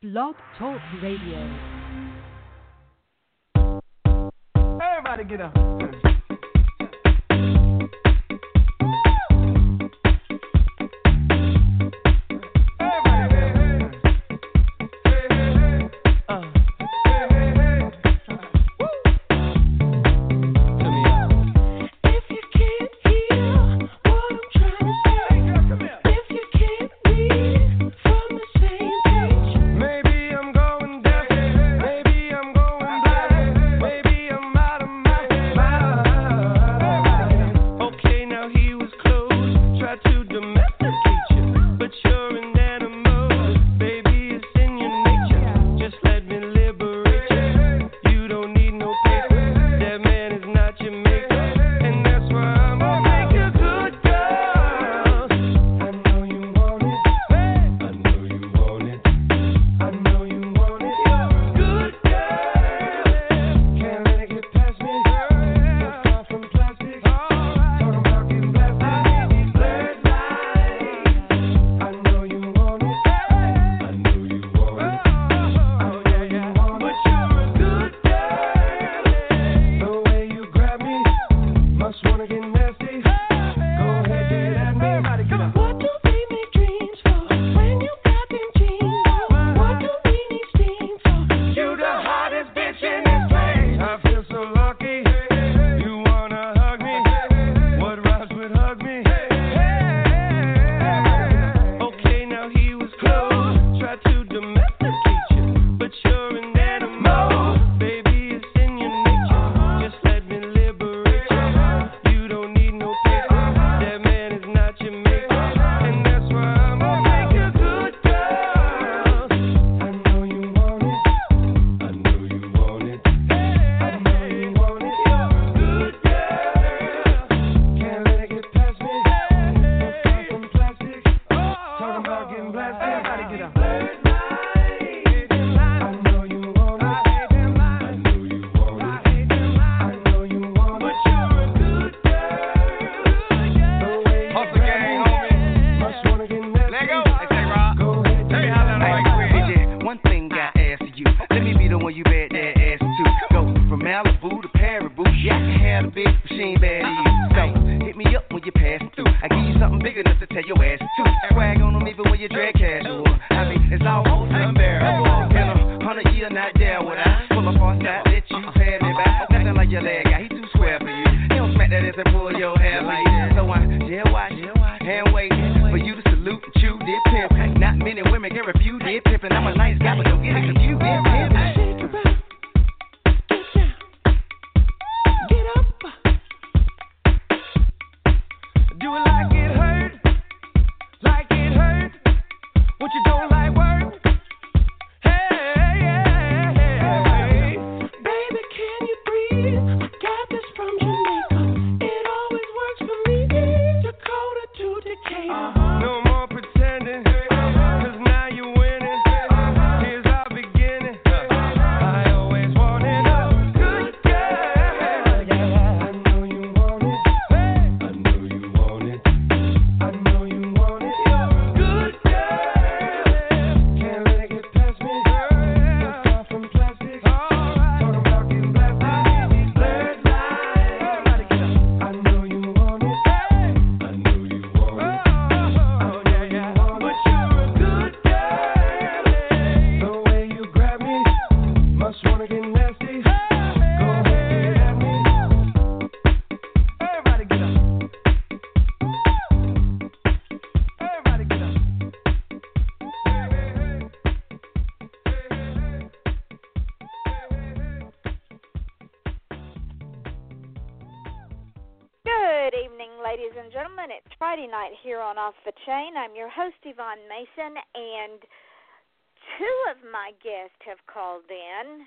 Blog Talk Radio. Everybody get up. Here on Off The Chain. I'm your host, Yvonne Mason, and two of my guests have called in,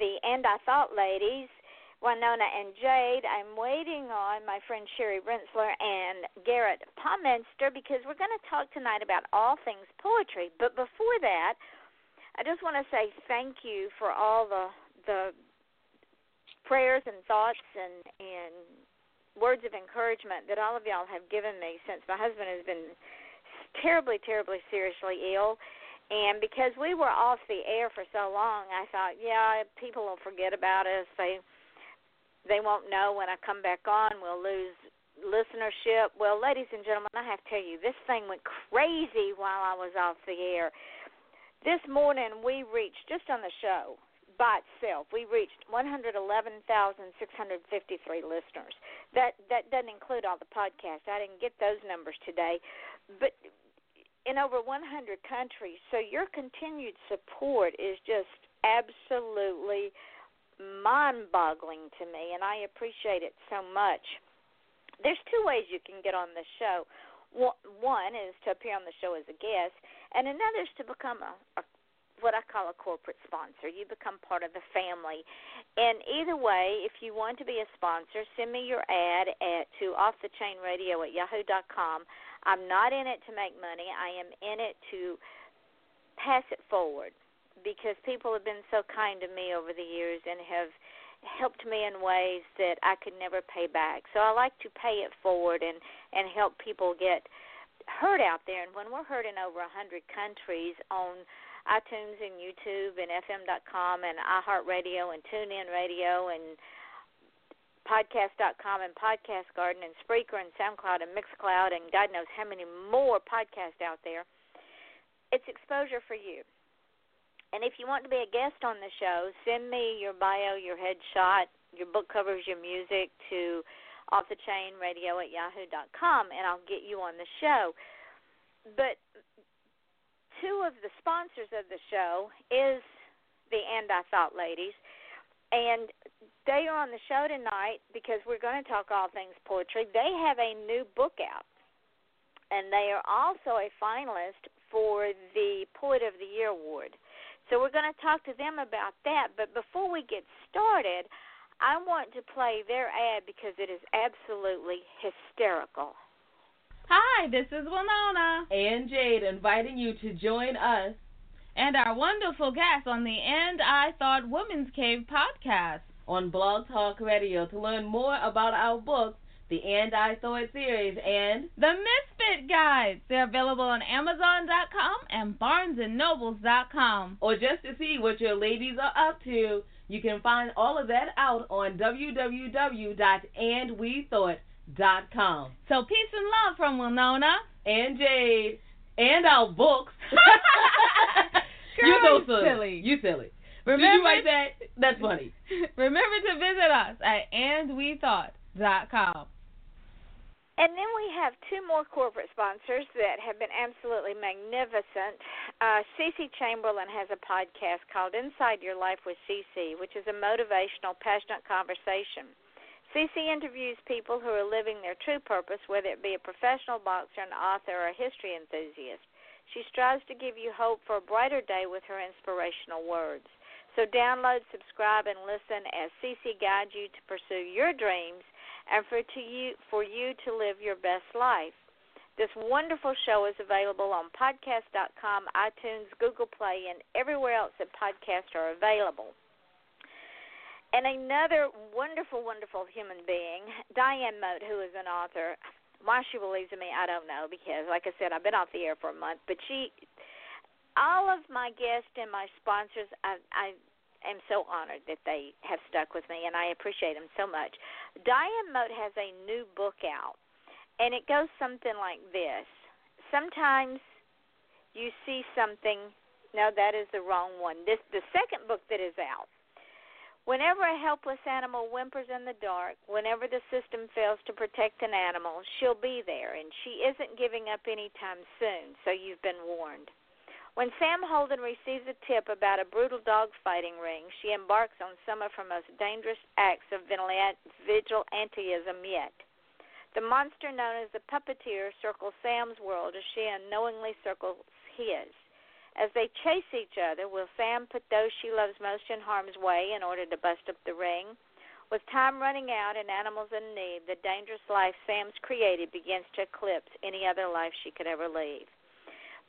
the And I Thought Ladies, Winona and Jade. I'm waiting on my friend Sherry Rentschler and Garrett Palminster because we're going to talk tonight about all things poetry. But before that, I just want to say thank you for all the prayers and thoughts and words of encouragement that all of y'all have given me since my husband has been terribly, terribly seriously ill, And because we were off the air for so long, I thought, yeah, people will forget about us. They won't know when I come back on. We'll lose listenership. Well, ladies and gentlemen, I have to tell you, this thing went crazy while I was off the air. This morning we reached, just on the show by itself, we reached 111,653 listeners. That doesn't include all the podcasts. I didn't get those numbers today. But in over 100 countries, so your continued support is just absolutely mind-boggling to me, and I appreciate it so much. There's two ways you can get on the show. One is to appear on the show as a guest, and another is to become a what I call a corporate sponsor. You become part of the family. And either way, if you want to be a sponsor, send me your ad to offthechainradio@yahoo.com. I'm not in it to make money. I am in it to pass it forward because people have been so kind to me over the years and have helped me in ways that I could never pay back. So I like to pay it forward and help people get heard out there. And when we're heard in over 100 countries on iTunes and YouTube and FM.com and iHeartRadio and TuneIn Radio and Podcast.com and Podcast Garden and Spreaker and SoundCloud and MixCloud and God knows how many more podcasts out there, it's exposure for you. And if you want to be a guest on the show, send me your bio, your headshot, your book covers, your music to offthechainradio@yahoo.com, and I'll get you on the show. But two of the sponsors of the show is the And I Thought Ladies, and they are on the show tonight because we're going to talk all things poetry. They have a new book out, and they are also a finalist for the Poet of the Year Award. So we're going to talk to them about that, but before we get started, I want to play their ad because it is absolutely hysterical. Hi, this is Winona and Jade inviting you to join us and our wonderful guests on the And I Thought Women's Cave podcast on Blog Talk Radio to learn more about our books, the And I Thought series and the Misfit Guides. They're available on Amazon.com and BarnesandNobles.com. Or just to see what your ladies are up to, you can find all of that out on www.andwethought.com. So peace and love from Winona and Jade and our books. Girl, you silly. Remember, did you write that? That's funny. Remember to visit us at andwethought.com. And then we have two more corporate sponsors that have been absolutely magnificent. CeCe Chamberlain has a podcast called Inside Your Life with CeCe, which is a motivational, passionate conversation. CeCe interviews people who are living their true purpose, whether it be a professional boxer, an author, or a history enthusiast. She strives to give you hope for a brighter day with her inspirational words. So download, subscribe, and listen as CeCe guides you to pursue your dreams and for you to live your best life. This wonderful show is available on Podcast.com, iTunes, Google Play, and everywhere else that podcasts are available. And another wonderful, wonderful human being, Diane Moat, who is an author. Why she believes in me, I don't know, because, like I said, I've been off the air for a month. But all of my guests and my sponsors, I am so honored that they have stuck with me, and I appreciate them so much. Diane Moat has a new book out, and it goes something like this. Sometimes you see something. No, that is the wrong one. The second book that is out. Whenever a helpless animal whimpers in the dark, whenever the system fails to protect an animal, she'll be there, and she isn't giving up anytime soon, so you've been warned. When Sam Holden receives a tip about a brutal dogfighting ring, she embarks on some of her most dangerous acts of vigilantism yet. The monster known as the puppeteer circles Sam's world as she unknowingly circles his. As they chase each other, will Sam put those she loves most in harm's way in order to bust up the ring? With time running out and animals in need, the dangerous life Sam's created begins to eclipse any other life she could ever lead.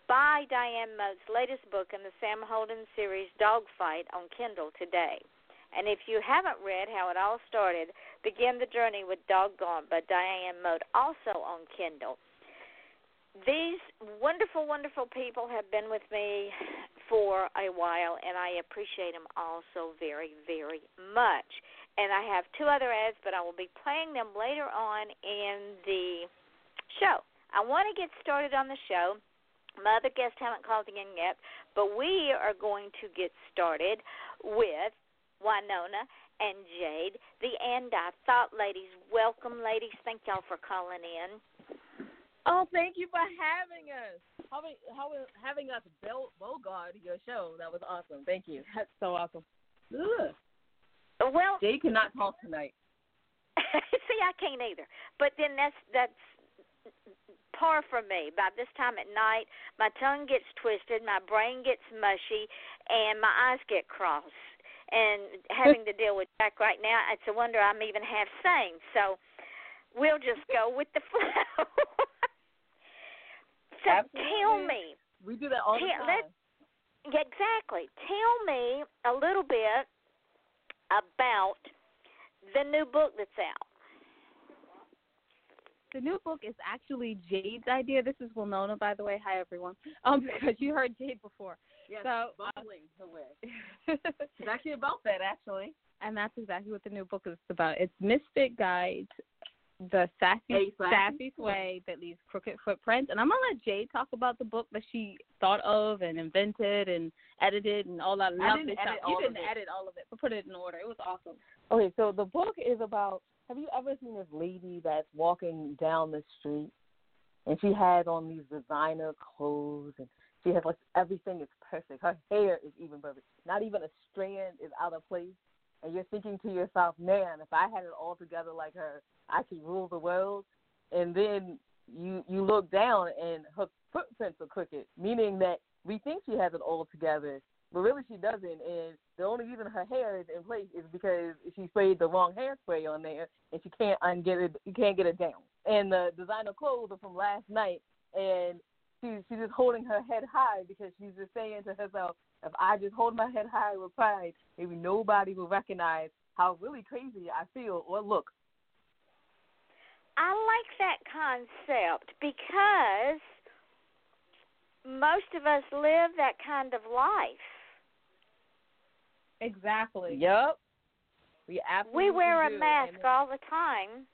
Buy Diane Moat's latest book in the Sam Holden series, Dogfight, on Kindle today. And if you haven't read How It All Started, begin the journey with Dog Gone by Diane Moat, also on Kindle. These wonderful, wonderful people have been with me for a while, and I appreciate them all so very, very much. And I have two other ads, but I will be playing them later on in the show. I want to get started on the show. My other guests haven't called in yet, but we are going to get started with Winona and Jade, the And I Thought Ladies. Welcome, ladies. Thank y'all for calling in. Oh, thank you for having us. Having us bogart your show. That was awesome. Thank you. That's so awesome. Ugh. Well, Jade cannot talk tonight. See, I can't either. But then that's par for me. By this time at night, my tongue gets twisted, my brain gets mushy, and my eyes get crossed. And having to deal with Jack right now, it's a wonder I'm even half sane. So we'll just go with the flow. So absolutely. Tell me. We do that all the time. Exactly. Tell me a little bit about the new book that's out. The new book is actually Jade's idea. This is Winona, by the way. Hi, everyone. Because you heard Jade before. Yes, so, bumbling away. It's actually about that, actually. And that's exactly what the new book is about. It's Mystic Guides. The sassy sway that leaves crooked footprints. And I'm going to let Jade talk about the book that she thought of and invented and edited and all that. You didn't edit all of it, but put it in order. It was awesome. Okay, so the book is about, have you ever seen this lady that's walking down the street and she has on these designer clothes and she has like everything is perfect. Her hair is even perfect. Not even a strand is out of place. And you're thinking to yourself, man, if I had it all together like her, I could rule the world. And then you look down and her footprints are crooked, meaning that we think she has it all together, but really she doesn't. And the only reason her hair is in place is because she sprayed the wrong hairspray on there and she can't unget it. You can't get it down. And the designer clothes are from last night, and she's just holding her head high because she's just saying to herself, if I just hold my head high with pride, maybe nobody will recognize how really crazy I feel or look. I like that concept because most of us live that kind of life. Exactly. Yep. We wear a mask all the time,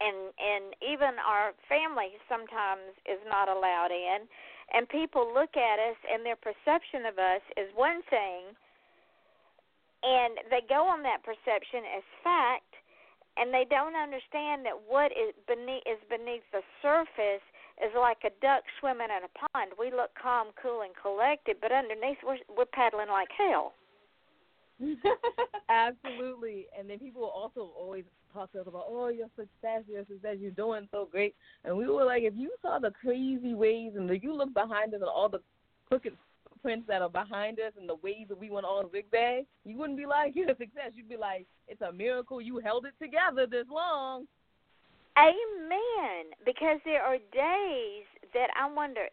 and even our family sometimes is not allowed in. And people look at us, and their perception of us is one thing, and they go on that perception as fact, and they don't understand that what is beneath the surface is like a duck swimming in a pond. We look calm, cool, and collected, but underneath we're paddling like hell. Absolutely. And then people also always talk to us about, oh, your success, you're doing so great. And we were like, if you saw the crazy ways and you look behind us and all the crooked prints that are behind us and the ways that we went all zigzag, you wouldn't be like, you're a success. You'd be like, it's a miracle you held it together this long. Amen. Because there are days that I wonder,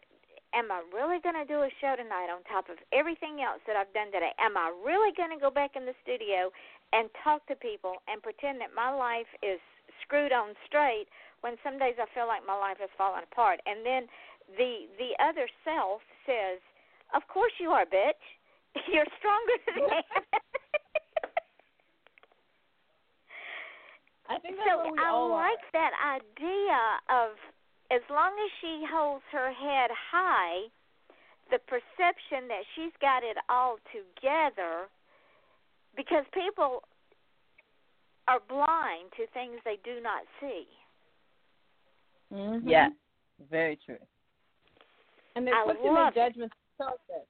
am I really going to do a show tonight on top of everything else that I've done today? Am I really going to go back in the studio and talk to people and pretend that my life is screwed on straight when some days I feel like my life is falling apart? And then the other self says, of course you are, bitch. You're stronger than that. I think that's what we all are. So I like that idea of, as long as she holds her head high, the perception that she's got it all together, because people are blind to things they do not see. Mm-hmm. Yeah, very true. And they're quick to make judgments on the surface.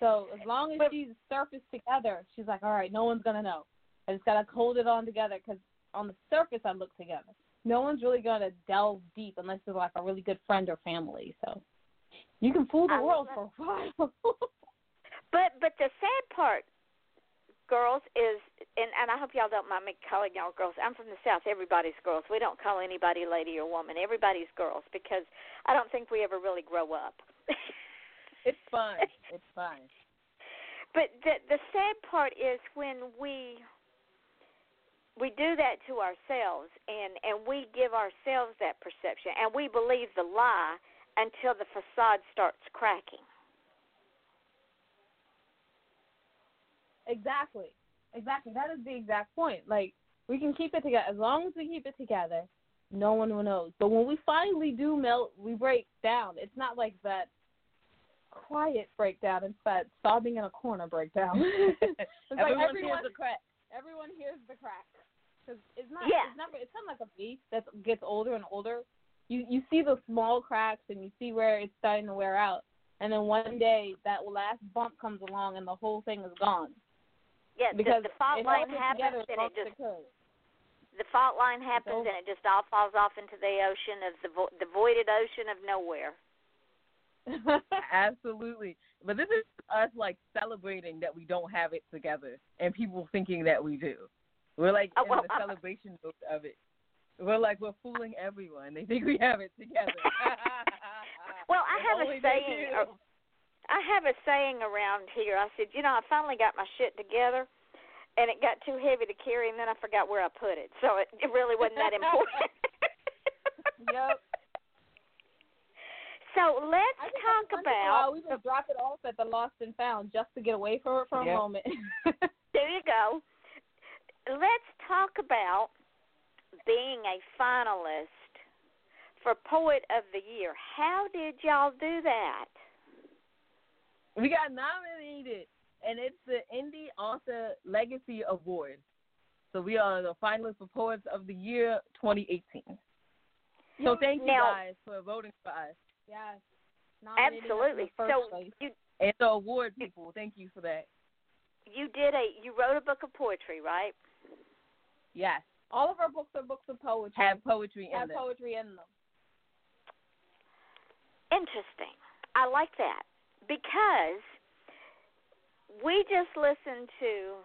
So as long as she's surface together, she's like, all right, no one's going to know. I just got to hold it on together because on the surface I look together. No one's really going to delve deep unless they're like a really good friend or family. So you can fool the world for a while. But the sad part, girls, is, and I hope y'all don't mind me calling y'all girls. I'm from the South. Everybody's girls. We don't call anybody lady or woman. Everybody's girls because I don't think we ever really grow up. It's fun. It's fun. But the sad part is when we we do that to ourselves, and we give ourselves that perception, and we believe the lie until the facade starts cracking. Exactly. That is the exact point. Like, we can keep it together. As long as we keep it together, no one will know. But when we finally do melt, we break down. It's not like that quiet breakdown. It's that sobbing in a corner breakdown. Everyone hears the crack. Cause it's not like a leaf that gets older and older. You see the small cracks and you see where it's starting to wear out. And then one day that last bump comes along and the whole thing is gone. Yeah, because the fault line happens and it just all falls off into the ocean of the voided ocean of nowhere. Absolutely. But this is us, like, celebrating that we don't have it together and people thinking that we do. We're, like, in the celebration mode of it. We're, like, we're fooling everyone. They think we have it together. Well, I have a saying around here. I said, I finally got my shit together, and it got too heavy to carry, and then I forgot where I put it. So it really wasn't that important. Yep. So let's talk about. We would drop it off at the lost and found just to get away from it for a moment. There you go. Let's talk about being a finalist for Poet of the Year. How did y'all do that? We got nominated, and it's the Indie Author Legacy Award. So we are the finalists for Poets of the Year 2018. So thank you guys for voting for us. Yes, absolutely. And the award people, thank you for that. You wrote a book of poetry, right? Yes. All of our books are books of poetry. Have poetry in them. Interesting. I like that. Because we just listened to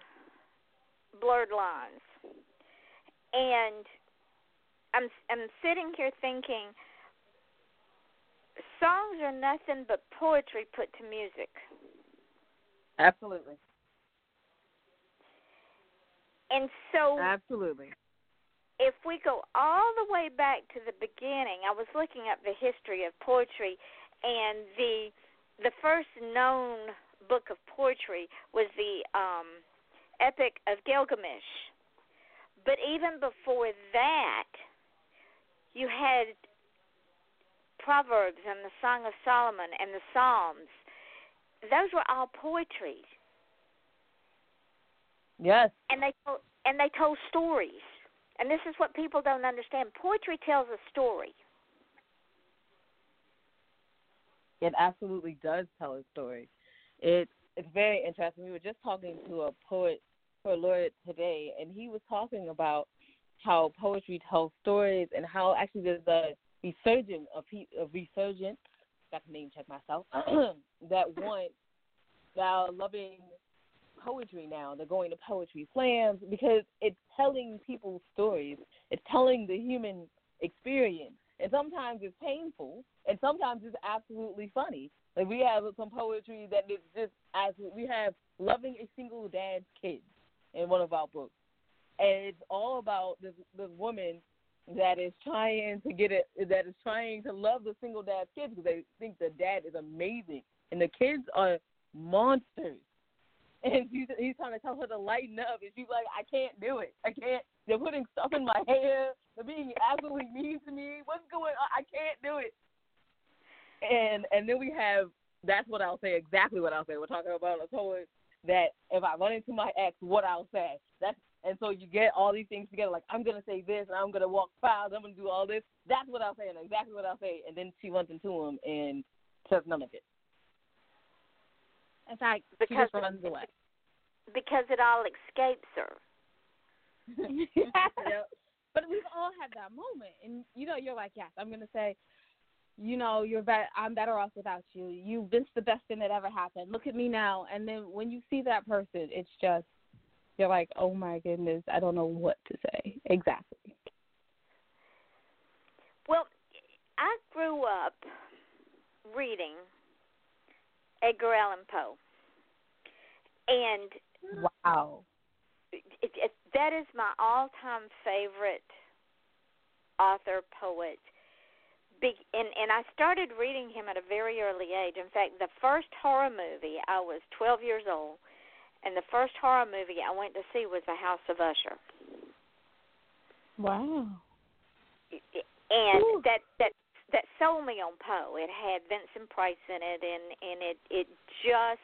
Blurred Lines, and I'm sitting here thinking, songs are nothing but poetry put to music. Absolutely. And so, absolutely. If we go all the way back to the beginning, I was looking up the history of poetry, and the first known book of poetry was the Epic of Gilgamesh. But even before that, you had Proverbs and the Song of Solomon and the Psalms. Those were all poetry. Yes. And they told stories. And this is what people don't understand. Poetry tells a story. It absolutely does tell a story. It's very interesting. We were just talking to a poet for laureate today, and he was talking about how poetry tells stories and how actually there's a resurgence. Got to name check myself. That want thou loving poetry now. They're going to poetry slams because it's telling people stories. It's telling the human experience. And sometimes it's painful, and sometimes it's absolutely funny. Like, we have some poetry that is just absolutely. We have Loving a Single Dad's Kids in one of our books. And it's all about this woman that is trying to love the single dad's kids because they think the dad is amazing. And the kids are monsters. And he's trying to tell her to lighten up, and she's like, I can't do it. I can't. They're putting stuff in my hair. They're being absolutely mean to me. What's going on? I can't do it. And then we have, that's what I'll say, exactly what I'll say. We're talking about a poet that if I run into my ex, what I'll say. And so you get all these things together, like, I'm going to say this, and I'm going to walk files, I'm going to do all this. That's what I'll say, and exactly what I'll say. And then she runs into him and says none of it. In fact, she just runs away. Because it all escapes her. But we've all had that moment. And, you're like, yes, I'm going to say, I'm better off without you. You've been the best thing that ever happened. Look at me now. And then when you see that person, it's just, you're like, oh, my goodness, I don't know what to say. Exactly. Well, I grew up reading Edgar Allan Poe. And wow. That is my all-time favorite author, poet. And I started reading him at a very early age. In fact, the first horror movie, I was 12 years old, and the first horror movie I went to see was The House of Usher. Wow. And ooh. That sold me on Poe. It had Vincent Price in it, and it just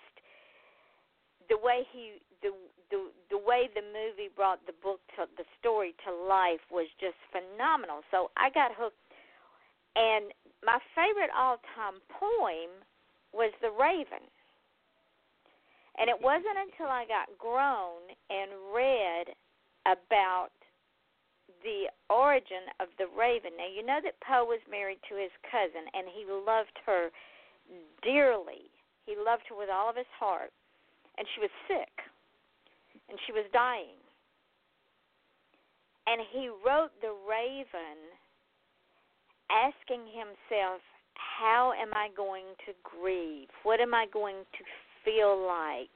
the way he the way the movie brought the book to the story to life was just phenomenal. So I got hooked. And my favorite all-time poem was The Raven. And it wasn't until I got grown and read about the origin of the raven. Now, you know that Poe was married to his cousin, and he loved her dearly. He loved her with all of his heart. And she was sick, and she was dying. And he wrote The Raven asking himself, how am I going to grieve? What am I going to feel like?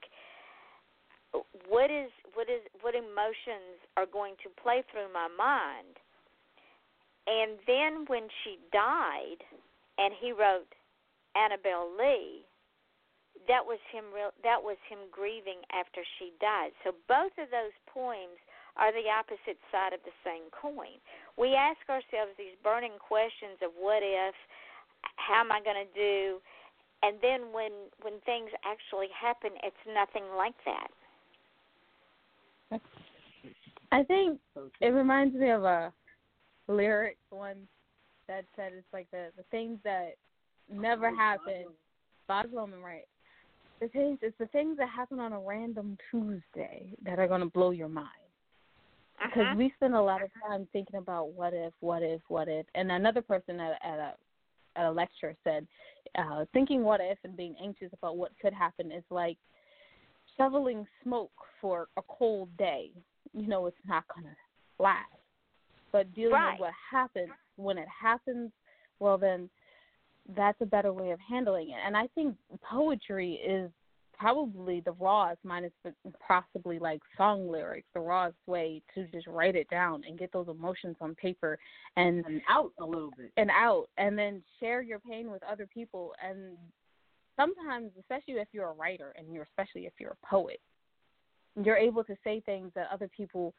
What emotions are going to play through my mind? And then when she died, and he wrote Annabel Lee, that was him grieving after she died. So both of those poems are the opposite side of the same coin. We ask ourselves these burning questions of what if, how am I going to do, and then when things actually happen, it's nothing like that. I think it reminds me of a lyric once that said it's like the things that never happen. Boz Luhrmann, right? It's the things that happen on a random Tuesday that are going to blow your mind. Because we spend a lot of time thinking about what if. And another person at a lecture said, thinking what if and being anxious about what could happen is like shoveling smoke for a cold day. You know, it's not going to last. But dealing with what happens, when it happens, well, then that's a better way of handling it. And I think poetry is probably the rawest, minus possibly like song lyrics, the rawest way to just write it down and get those emotions on paper and out a little bit. And out, and then share your pain with other people. And sometimes, especially if you're a writer and especially if you're a poet, you're able to say things that other people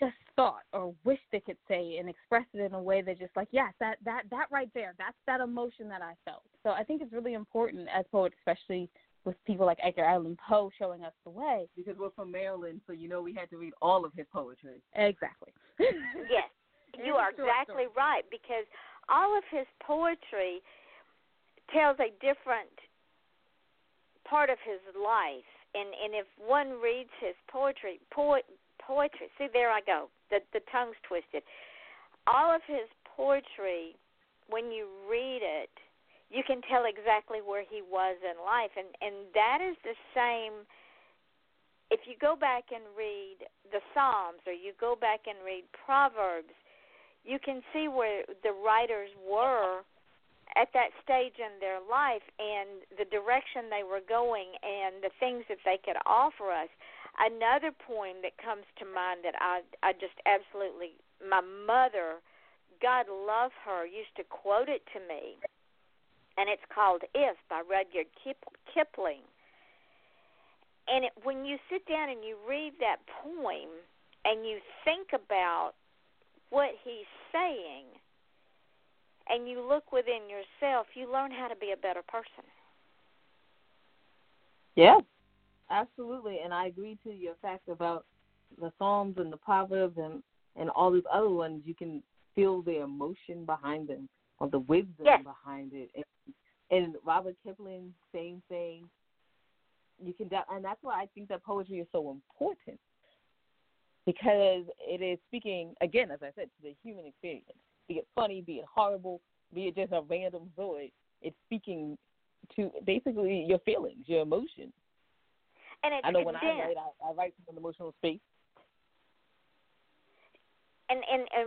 just thought or wish they could say and express it in a way that just like, yes, that right there, that's that emotion that I felt. So I think it's really important as poets, especially with people like Edgar Allan Poe showing us the way. Because we're from Maryland, so you know we had to read all of his poetry. Exactly. Yes, you are exactly right, because all of his poetry tells a different part of his life. And if one reads his poetry, see, there I go, the tongue's twisted. All of his poetry, when you read it, you can tell exactly where he was in life. And that is the same, if you go back and read the Psalms or you go back and read Proverbs, you can see where the writers were at that stage in their life and the direction they were going and the things that they could offer us. Another poem that comes to mind that I just absolutely, my mother, God love her, used to quote it to me. And it's called If by Rudyard Kipling. And when you sit down and you read that poem and you think about what he's saying and you look within yourself, you learn how to be a better person. Yes, absolutely. And I agree to your fact about the Psalms and the Proverbs and all these other ones. You can feel the emotion behind them. Or the wisdom behind it, and Robert Kipling, same thing. You can, and that's why I think that poetry is so important, because it is speaking again, as I said, to the human experience. Be it funny, be it horrible, be it just a random void. It's speaking to basically your feelings, your emotions. And it's, I know when I write from an emotional space. And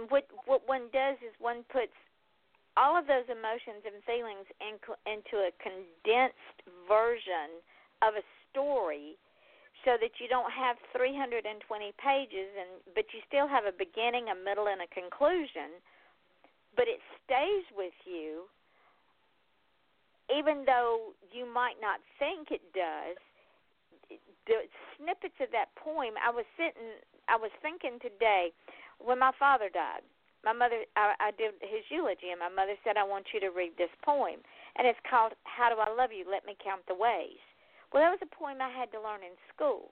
what one does is one puts all of those emotions and feelings into a condensed version of a story so that you don't have 320 pages, but you still have a beginning, a middle, and a conclusion, but it stays with you, even though you might not think it does. The snippets of that poem, I was thinking today, when my father died, my mother, I did his eulogy, and my mother said, I want you to read this poem, and it's called How Do I Love You? Let Me Count the Ways. Well, that was a poem I had to learn in school,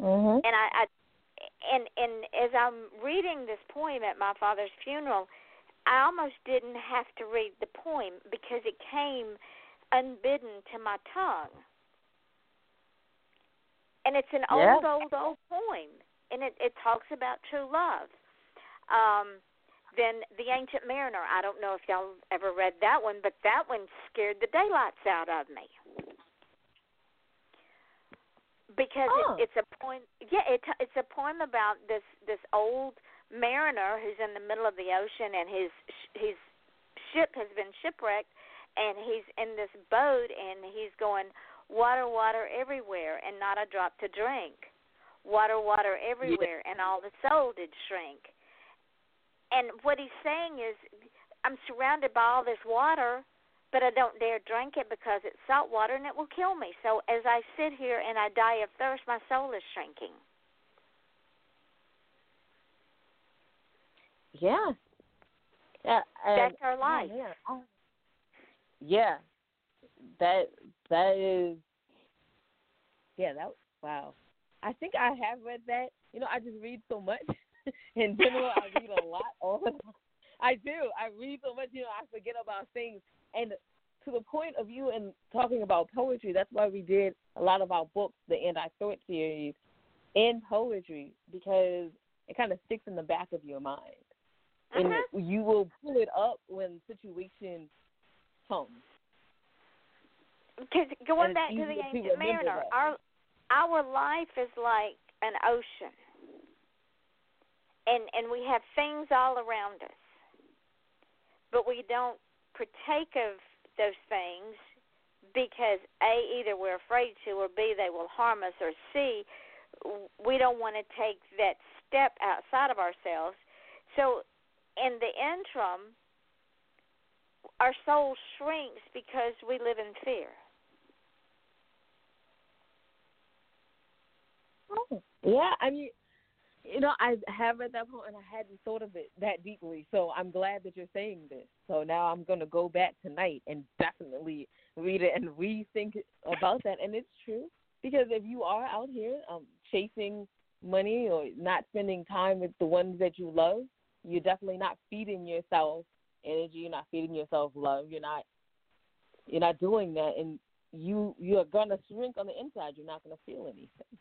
mm-hmm. And as I'm reading this poem at my father's funeral, I almost didn't have to read the poem because it came unbidden to my tongue, and it's an old poem, and it talks about true love. Then The Ancient Mariner, I don't know if y'all ever read that one, but that one scared the daylights out of me. Because it's a poem, it's a poem about this old mariner who's in the middle of the ocean, and his ship has been shipwrecked, and he's in this boat, and he's going, water, water everywhere, and not a drop to drink. Water, water everywhere, and all the soul did shrink. And what he's saying is, I'm surrounded by all this water, but I don't dare drink it because it's salt water and it will kill me. So as I sit here and I die of thirst, my soul is shrinking. Yeah. That's our life. Yeah. That is, wow. I think I have read that. You know, I just read so much. In general, I read a lot. I do. I read so much, I forget about things. And to the point of you and talking about poetry, that's why we did a lot of our books, the And I Thought series, in poetry, because it kind of sticks in the back of your mind. And you will pull it up when situation comes. Because going back to The Ancient Mariner, our life is like an ocean. And we have things all around us, but we don't partake of those things because, A, either we're afraid to, or B, they will harm us, or C, we don't want to take that step outside of ourselves. So in the interim, our soul shrinks because we live in fear. Oh, yeah, I mean... I have read that poem, and I hadn't thought of it that deeply, so I'm glad that you're saying this. So now I'm going to go back tonight and definitely read it and rethink about that. And it's true, because if you are out here chasing money or not spending time with the ones that you love, you're definitely not feeding yourself energy, you're not feeding yourself love, you're not doing that, and you're going to shrink on the inside, you're not going to feel anything.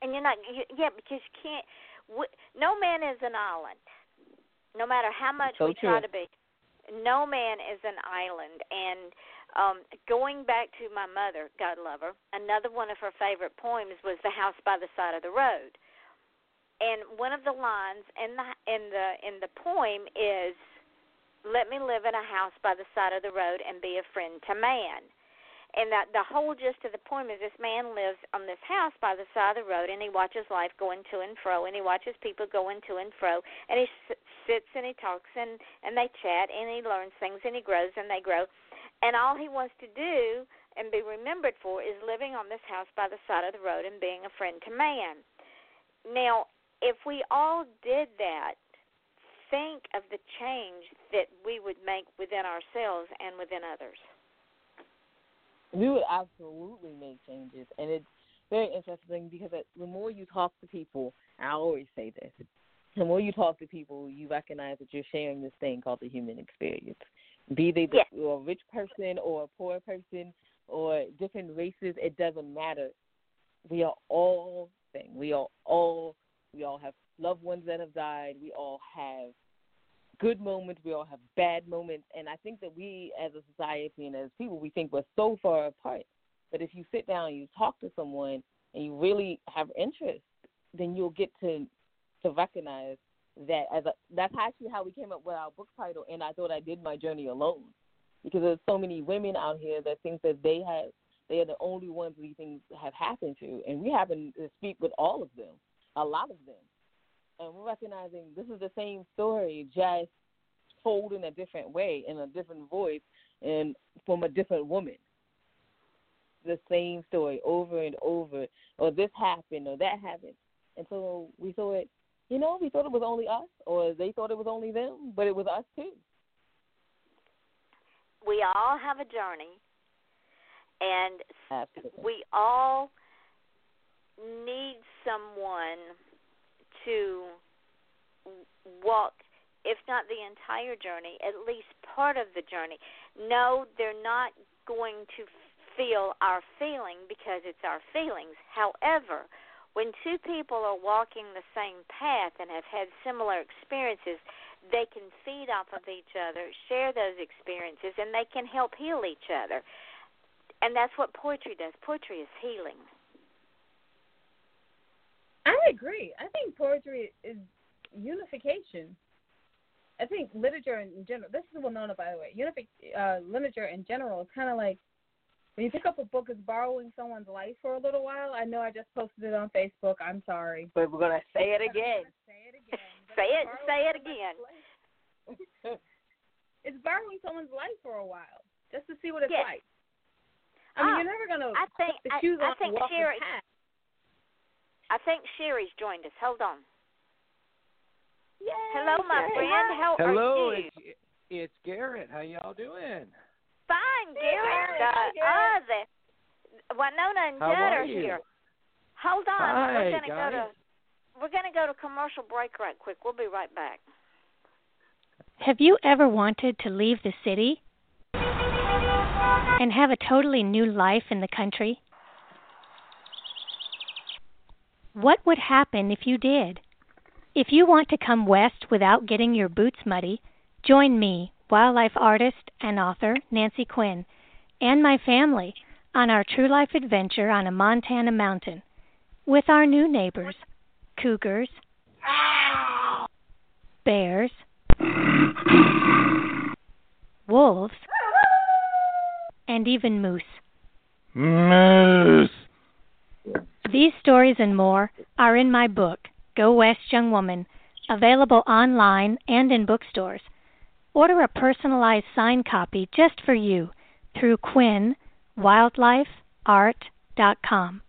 And you're not, because you can't, no man is an island, no matter how much we try to be. No man is an island. And going back to my mother, God love her, another one of her favorite poems was The House by the Side of the Road. And one of the lines in the poem is, let me live in a house by the side of the road and be a friend to man. And that the whole gist of the poem is this man lives on this house by the side of the road, and he watches life going to and fro, and he watches people going to and fro, and he sits and he talks and they chat, and he learns things and he grows and they grow. And all he wants to do and be remembered for is living on this house by the side of the road and being a friend to man. Now, if we all did that, think of the change that we would make within ourselves and within others. We would absolutely make changes, and it's very interesting because the more you talk to people, I always say this, the more you talk to people, you recognize that you're sharing this thing called the human experience, be they a rich person or a poor person or different races, it doesn't matter. We are all things. We all have loved ones that have died. We all have good moments, we all have bad moments, and I think that we as a society and as people, we think we're so far apart. But if you sit down and you talk to someone and you really have interest, then you'll get to recognize that. That's actually how we came up with our book title, And I Thought I Did My Journey Alone, because there's so many women out here that think that they have They are the only ones these things have happened to, and we happen to speak with all of them, a lot of them. And we're recognizing this is the same story, just told in a different way, in a different voice, and from a different woman. The same story over and over, or this happened, or that happened. And so we saw it, you know, we thought it was only us, or they thought it was only them, but it was us too. We all have a journey, and absolutely, we all need someone to walk, if not the entire journey, at least part of the journey. No, they're not going to feel our feeling because it's our feelings. However, when two people are walking the same path and have had similar experiences, they can feed off of each other, share those experiences, and they can help heal each other. And that's what poetry does. Poetry is healing. I agree. I think poetry is unification. I think literature in general, this is Winona, by the way, literature in general is kind of like, when you pick up a book, it's borrowing someone's life for a little while. I know I just posted it on Facebook. I'm sorry. But we're going to say it again. Say it again. It's borrowing someone's life for a while just to see what it's like. I mean, you're never going to put the shoes on and walk the path. I think Sherry's joined us. Hold on. Yay. Hello, my friend. How are you? It's Garrett. How y'all doing? Fine, Garrett. Winona and Jed are here. Hold on. Hi, we're gonna go to commercial break right quick. We'll be right back. Have you ever wanted to leave the city and have a totally new life in the country? What would happen if you did? If you want to come west without getting your boots muddy, join me, wildlife artist and author Nancy Quinn, and my family on our true life adventure on a Montana mountain with our new neighbors, cougars, bears, wolves, and even moose. These stories and more are in my book, Go West, Young Woman, available online and in bookstores. Order a personalized signed copy just for you through QuinnWildlifeArt.com.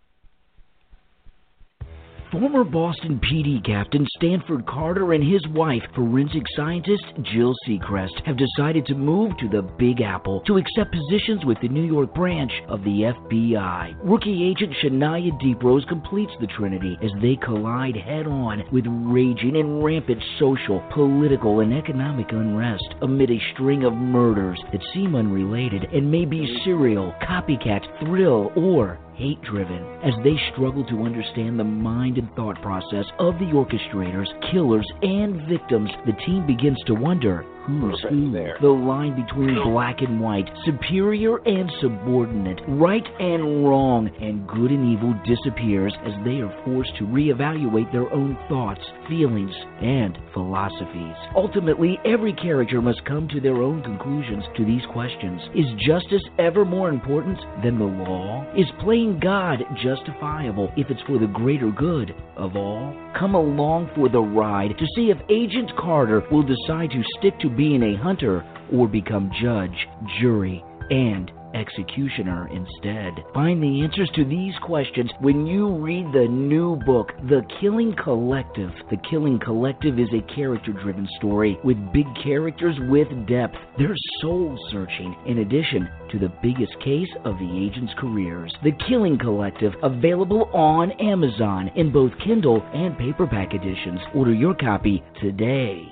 Former Boston PD Captain Stanford Carter and his wife, forensic scientist Jill Secrest, have decided to move to the Big Apple to accept positions with the New York branch of the FBI. Rookie agent Shania DeProse completes the trinity as they collide head-on with raging and rampant social, political, and economic unrest amid a string of murders that seem unrelated and may be serial, copycat, thrill, or hate-driven, as they struggle to understand the mind and thought process of the orchestrators, killers, and victims. The team begins to wonder who's who. The line between black and white, superior and subordinate, right and wrong, and good and evil disappears as they are forced to reevaluate their own thoughts, feelings, and philosophies. Ultimately, every character must come to their own conclusions to these questions. Is justice ever more important than the law? Is playing God justifiable if it's for the greater good of all? Come along for the ride to see if Agent Carter will decide to stick to being a hunter or become judge, jury, and executioner instead. Find the answers to these questions when you read the new book, The Killing Collective. The Killing Collective is a character-driven story with big characters with depth. They're soul-searching in addition to the biggest case of the agents' careers. The Killing Collective, available on Amazon in both Kindle and paperback editions. Order your copy today.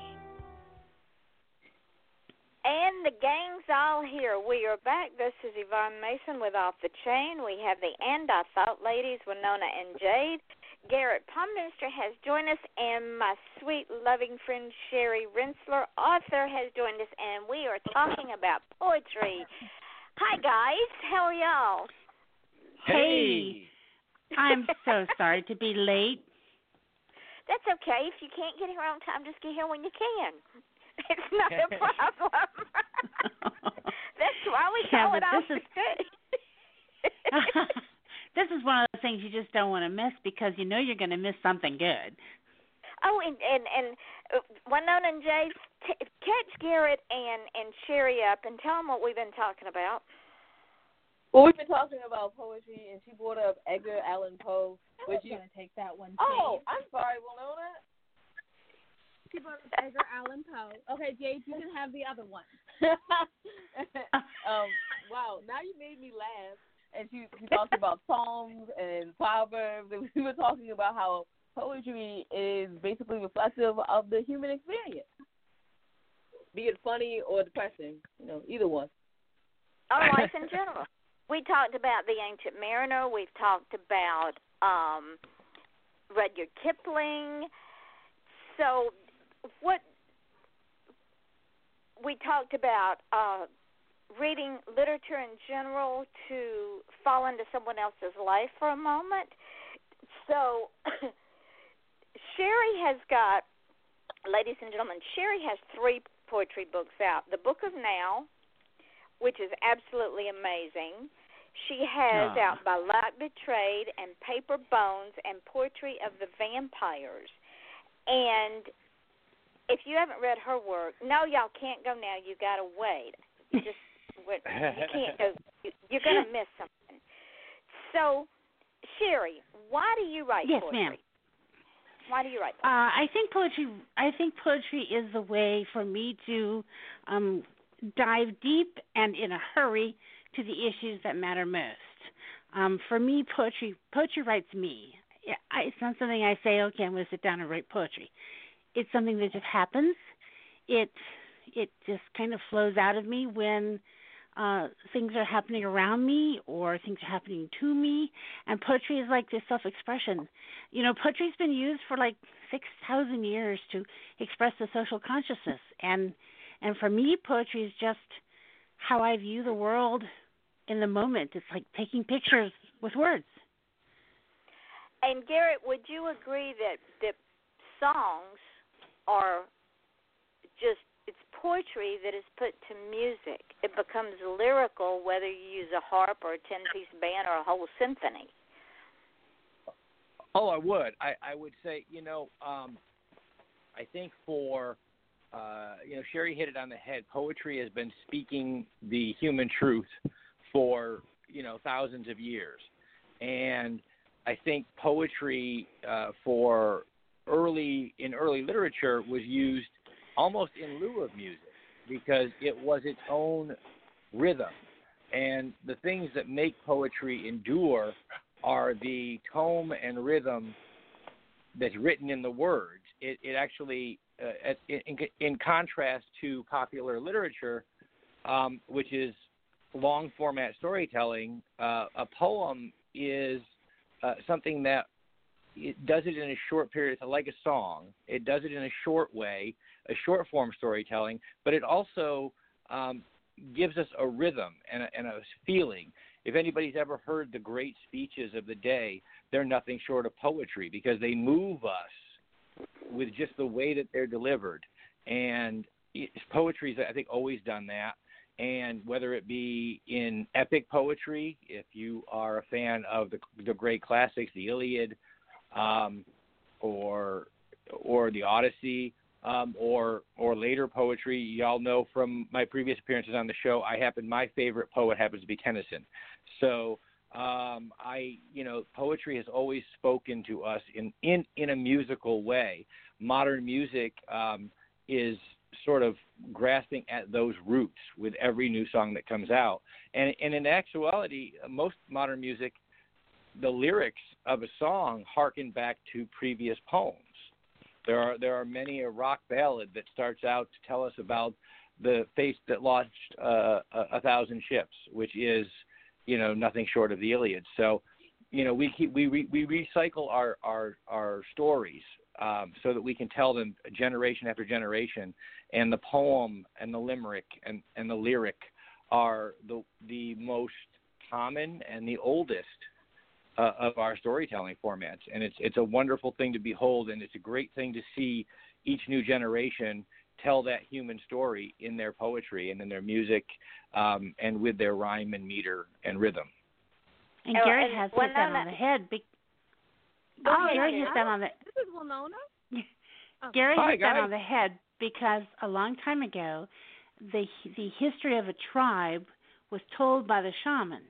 And the gang's all here. We are back. This is Yvonne Mason with Off The Chain. We have the And I Thought Ladies, Winona and Jade. Garrett Palminster has joined us, and my sweet, loving friend Sherry Rentschler, author, has joined us, and we are talking about poetry. Hi, guys. How are y'all? Hey. I'm so sorry to be late. That's okay. If you can't get here on time, just get here when you can. It's not a problem. That's why we call it Off The Chain. This is one of those things you just don't want to miss because you know you're going to miss something good. Oh, and Winona and Jade, catch Garrett and Sherry up and tell them what we've been talking about. Well, we've been talking about poetry, and she brought up Edgar Allan Poe. Would you going to take that one? Oh, I'm sorry, Winona. She brought up Edgar Allan Poe. Okay, Jade, you can have the other one. Wow, now you made me laugh. And she talked about psalms and proverbs, and we were talking about how poetry is basically reflective of the human experience, be it funny or depressing, you know, either one. Our life in general. We talked about The Ancient Mariner. We've talked about Rudyard Kipling. So what we talked about reading literature in general to fall into someone else's life for a moment. So Sherry has got, ladies and gentlemen, Sherry has 3 poetry books out. The Book of Now, which is absolutely amazing. She has out By Light Betrayed and Paper Bones and Poetry of the Vampires. And if you haven't read her work, no, y'all can't go now. You got to wait. You just you can't go. You're going to miss something. So, Sherry, why do you write poetry? Yes, ma'am. Why do you write poetry? I think poetry is the way for me to dive deep and in a hurry to the issues that matter most. For me, poetry writes me. It's not something I say, okay, I'm going to sit down and write poetry. It's something that just happens. It just kind of flows out of me when things are happening around me or things are happening to me. And poetry is like this self-expression. You know, poetry's been used for like 6,000 years to express the social consciousness. And for me, poetry is just how I view the world in the moment. It's like taking pictures with words. And, Garrett, would you agree that songs are just, it's poetry that is put to music? It becomes lyrical whether you use a harp or a 10-piece band or a whole symphony. Oh, I would. I would say, you know, I think for... you know, Sherry hit it on the head. Poetry has been speaking the human truth for, you know, thousands of years. And I think poetry for early literature was used almost in lieu of music because it was its own rhythm. And the things that make poetry endure are the tone and rhythm that's written in the words. It actually... in contrast to popular literature, which is long-format storytelling, a poem is something that it does it in a short period. It's like a song. It does it in a short way, a short-form storytelling, but it also gives us a rhythm and a feeling. If anybody's ever heard the great speeches of the day, they're nothing short of poetry because they move us with just the way that they're delivered. And poetry's, I think, always done that. And whether it be in epic poetry, if you are a fan of the great classics, the Iliad, or the Odyssey, or later poetry, y'all know from my previous appearances on the show, my favorite poet happens to be Tennyson. So... poetry has always spoken to us in a musical way. Modern music is sort of grasping at those roots with every new song that comes out. And in actuality, most modern music, the lyrics of a song harken back to previous poems. There are many a rock ballad that starts out to tell us about the face that launched 1,000 ships, which is, you know, nothing short of the Iliad. So, you know, we recycle our stories so that we can tell them generation after generation. And the poem and the limerick and the lyric are the most common and the oldest of our storytelling formats. And it's a wonderful thing to behold, and it's a great thing to see each new generation tell that human story in their poetry and in their music and with their rhyme and meter and rhythm. And Garrett has hit that on the head. This is Winona. Oh. Garrett hit that on the head because a long time ago, the history of a tribe was told by the shaman.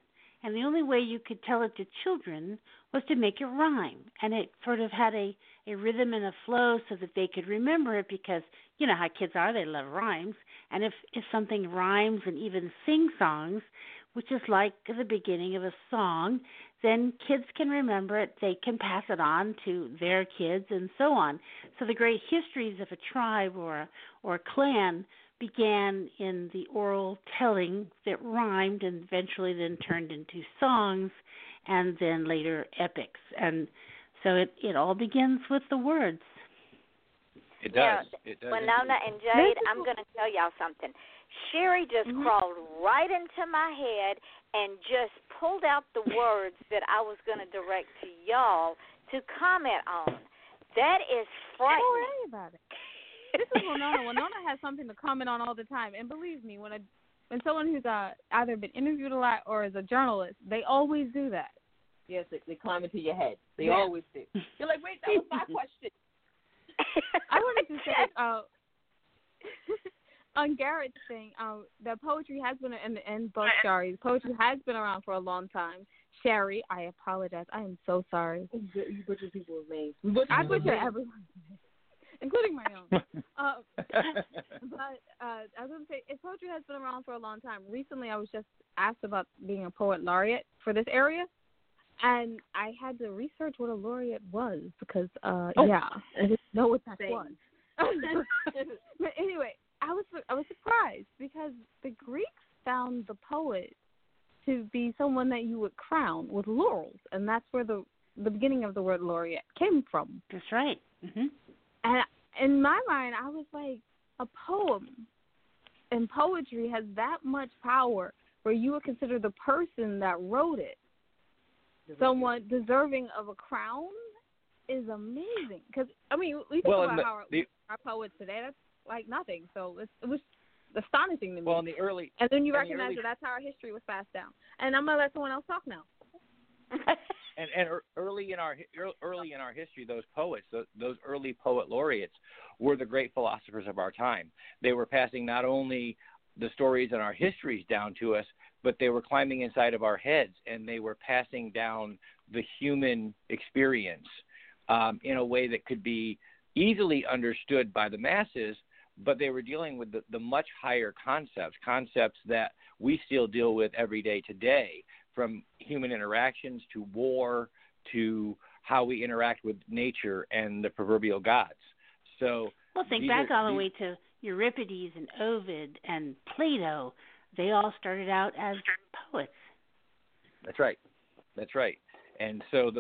And the only way you could tell it to children was to make it rhyme. And it sort of had a rhythm and a flow so that they could remember it because, you know how kids are, they love rhymes. And if something rhymes and even sing songs, which is like the beginning of a song, then kids can remember it, they can pass it on to their kids and so on. So the great histories of a tribe or a clan began in the oral telling that rhymed and eventually then turned into songs and then later epics. And so it all begins with the words. It does. You know, it does. Winona and Jade, I'm going to tell y'all something. Sherry just crawled right into my head and just pulled out the words that I was going to direct to y'all to comment on. That is frightening. Don't worry about it. This is Winona. Winona has something to comment on all the time. And believe me, when someone who's either been interviewed a lot or is a journalist, they always do that. Yes, they climb into your head. They always do. You're like, wait, that was my question. I wanted to say on Garrett's thing, that poetry has been in both stories. Poetry has been around for a long time. Sherry, I apologize. I am so sorry. You butcher people's names. I butcher everyone's name, including my own. But I was going to say, poetry has been around for a long time. Recently, I was just asked about being a poet laureate for this area, and I had to research what a laureate was because, I didn't know what that was. But anyway, I was surprised because the Greeks found the poet to be someone that you would crown with laurels, and that's where the beginning of the word laureate came from. That's right. Mm-hmm. And in my mind, I was like, a poem and poetry has that much power where you would consider the person that wrote it someone deserving of a crown is amazing. Because, I mean, we think about how our poets today, that's like nothing. So it was astonishing to me. Well, in the early... And then you recognize that that's how our history was passed down. And I'm going to let someone else talk now. And early in our history, those early poet laureates were the great philosophers of our time. They were passing not only the stories and our histories down to us, but they were climbing inside of our heads, and they were passing down the human experience in a way that could be easily understood by the masses. But they were dealing with the much higher concepts that we still deal with every day today. From human interactions to war to how we interact with nature and the proverbial gods. So, think back all the way to Euripides and Ovid and Plato. They all started out as poets. That's right. And so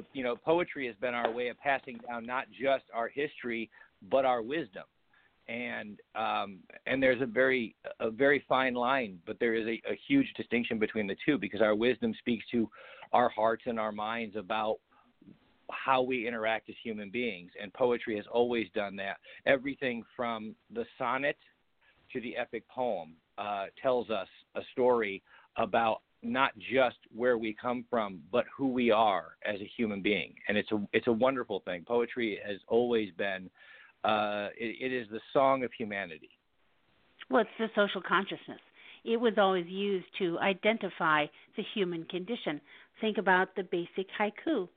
poetry has been our way of passing down not just our history but our wisdom. And there's a very fine line, but there is a huge distinction between the two because our wisdom speaks to our hearts and our minds about how we interact as human beings. And poetry has always done that. Everything from the sonnet to the epic poem tells us a story about not just where we come from, but who we are as a human being. And it's a wonderful thing. Poetry has always been... it is the song of humanity. Well, it's the social consciousness. It was always used to identify the human condition. Think about the basic haiku.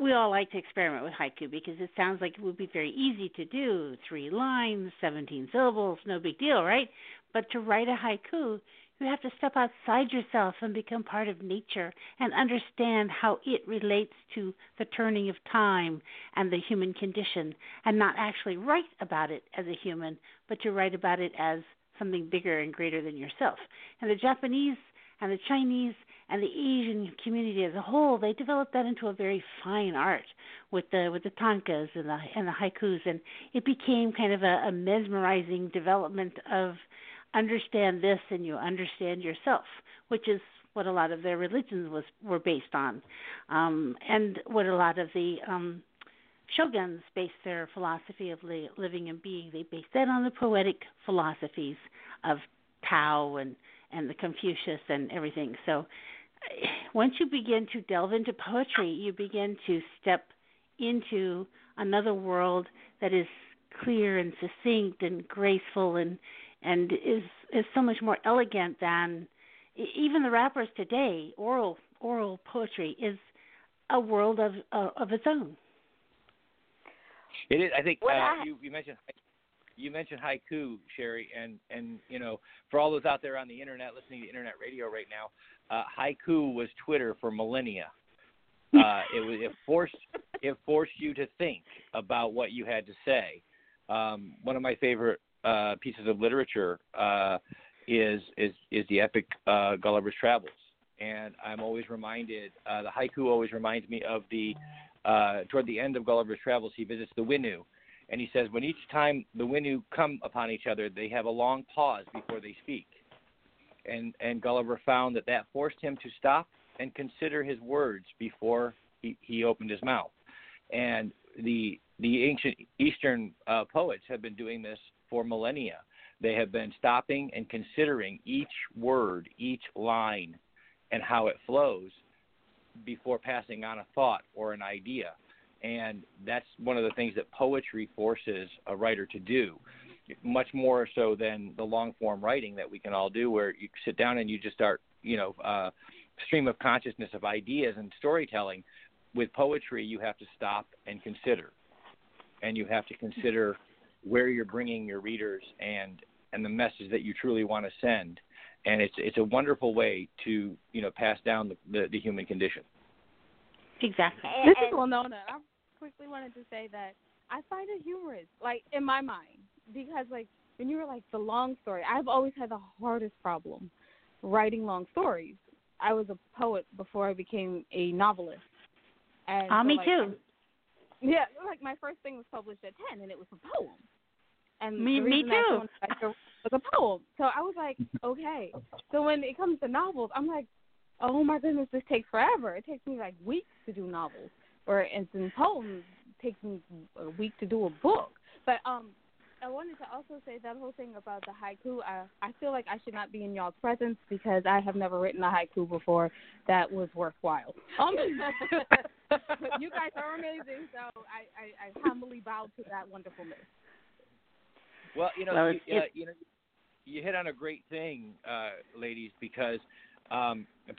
We all like to experiment with haiku because it sounds like it would be very easy to do. 3 lines, 17 syllables, no big deal, right? But to write a haiku, you have to step outside yourself and become part of nature and understand how it relates to the turning of time and the human condition, and not actually write about it as a human, but to write about it as something bigger and greater than yourself. And the Japanese and the Chinese and the Asian community as a whole, they developed that into a very fine art with the tankas and the haikus, and it became kind of a mesmerizing development of understand this and you understand yourself, which is what a lot of their religions were based on, and what a lot of the shoguns based their philosophy of living and being. They based that on the poetic philosophies of Tao and the Confucius and everything. So once you begin to delve into poetry, you begin to step into another world that is clear and succinct and graceful and is so much more elegant than even the rappers today. Oral poetry is a world of its own. It is. I think you mentioned haiku, Sherry, and you know, for all those out there on the internet listening to internet radio right now, haiku was Twitter for millennia. It forced you to think about what you had to say. One of my favorite pieces of literature is the epic Gulliver's Travels, and I'm always reminded the haiku always reminds me of the toward the end of Gulliver's Travels, he visits the Winnu, and he says, when each time the Winnu come upon each other, they have a long pause before they speak, and Gulliver found that forced him to stop and consider his words before he opened his mouth. And the ancient Eastern poets have been doing this for millennia. They have been stopping and considering each word, each line, and how it flows before passing on a thought or an idea. And that's one of the things that poetry forces a writer to do, much more so than the long-form writing that we can all do, where you sit down and you just start, stream of consciousness of ideas and storytelling. With poetry, you have to stop and consider, and you have to consider where you're bringing your readers and the message that you truly want to send. And it's a wonderful way to pass down the human condition. Exactly. This is Winona. I quickly wanted to say that I find it humorous, like in my mind, because like when you were like the long story, I've always had the hardest problem writing long stories. I was a poet before I became a novelist. And me too. Yeah, like my first thing was published at 10, and it was a poem. And me too. It was a poem. So I was like, okay. So when it comes to novels, I'm like, oh my goodness, this takes forever. It takes me like weeks to do novels. Or in poems, it takes me a week to do a book. But I wanted to also say that whole thing about the haiku. I feel like I should not be in y'all's presence because I have never written a haiku before that was worthwhile. You guys are amazing, so I humbly bow to that wonderfulness. Well, you hit on a great thing, ladies, because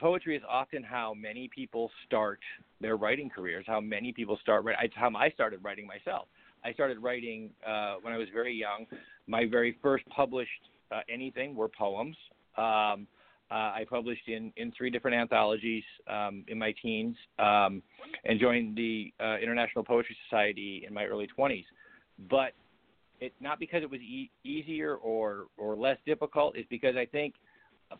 poetry is often how many people start their writing careers. How many people start writing? It's how I started writing myself. I started writing when I was very young. My very first published anything were poems. I published in three different anthologies in my teens and joined the International Poetry Society in my early 20s. But it's not because it was easier or less difficult. It's because I think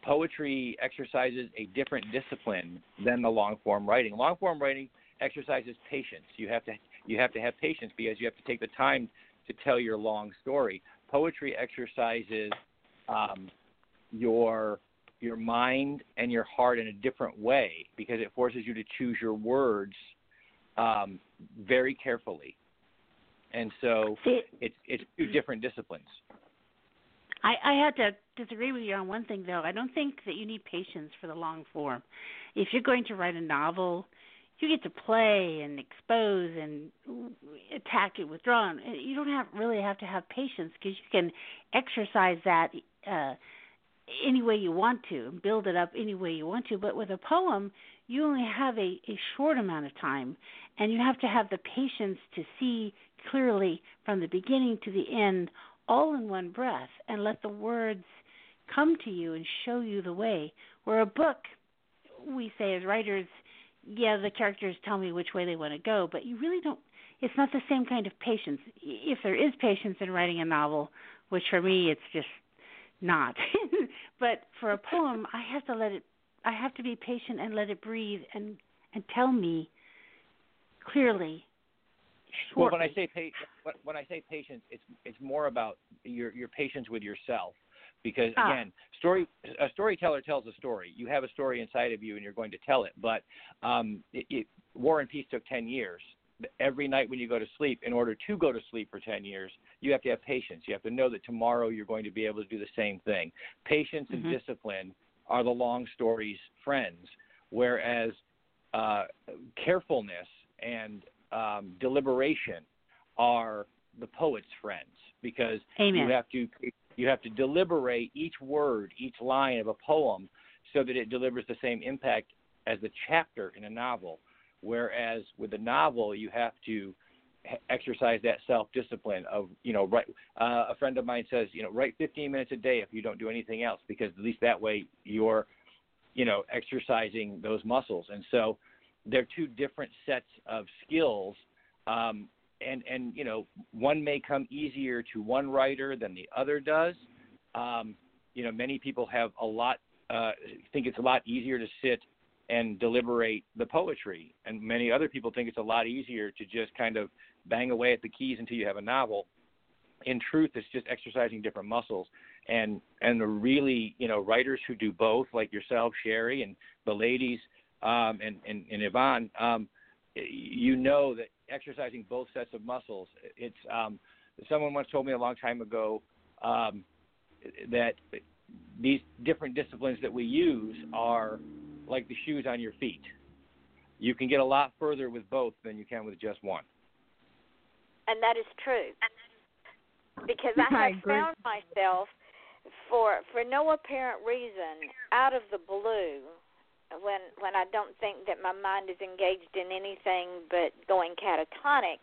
poetry exercises a different discipline than the long-form writing. Long-form writing exercises patience. You have to have patience because you have to take the time to tell your long story. Poetry exercises your mind and your heart in a different way because it forces you to choose your words very carefully. And so it's two different disciplines. I had to disagree with you on one thing, though. I don't think that you need patience for the long form. If you're going to write a novel, you get to play and expose and attack it withdrawn. You don't really have to have patience because you can exercise that any way you want to and build it up any way you want to. But with a poem, you only have a short amount of time, and you have to have the patience to see clearly from the beginning to the end all in one breath and let the words come to you and show you the way. Where a book, we say as writers, yeah, the characters tell me which way they want to go, but you really don't – it's not the same kind of patience. If there is patience in writing a novel, which for me it's just not. But for a poem, I have to be patient and let it breathe and tell me clearly, shortly. Well, when I say patience, it's more about your patience with yourself. Because again, a storyteller tells a story. You have a story inside of you, and you're going to tell it. But War and Peace took 10 years. Every night when you go to sleep, in order to go to sleep for 10 years, you have to have patience. You have to know that tomorrow you're going to be able to do the same thing. Patience and discipline are the long story's friends. whereas carefulness and deliberation are the poet's friends, because Amen. you have to deliberate each word, each line of a poem, so that it delivers the same impact as the chapter in a novel. Whereas with a novel, you have to exercise that self-discipline of, write, a friend of mine says, write 15 minutes a day if you don't do anything else, because at least that way you're, exercising those muscles. And so they're two different sets of skills. And one may come easier to one writer than the other does. Many people have think it's a lot easier to sit and deliberate the poetry. And many other people think it's a lot easier to just kind of bang away at the keys until you have a novel. In truth, it's just exercising different muscles. And the really, writers who do both, like yourself, Sherry, and the ladies, and Yvonne, that exercising both sets of muscles, it's someone once told me a long time ago that these different disciplines that we use are like the shoes on your feet. You can get a lot further with both than you can with just one. And that is true. Because I have found myself, for no apparent reason, out of the blue, when I don't think that my mind is engaged in anything but going catatonic,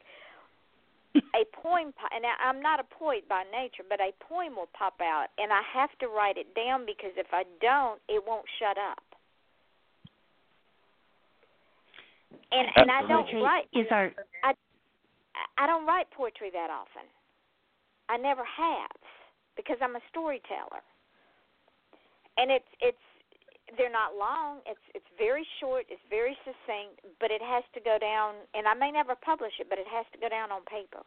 a poem, and I'm not a poet by nature, but a poem will pop out, and I have to write it down, because if I don't, it won't shut up. And I don't write. I don't write poetry that often. I never have, because I'm a storyteller. And they're not long. It's very short. It's very succinct. But it has to go down. And I may never publish it, but it has to go down on paper.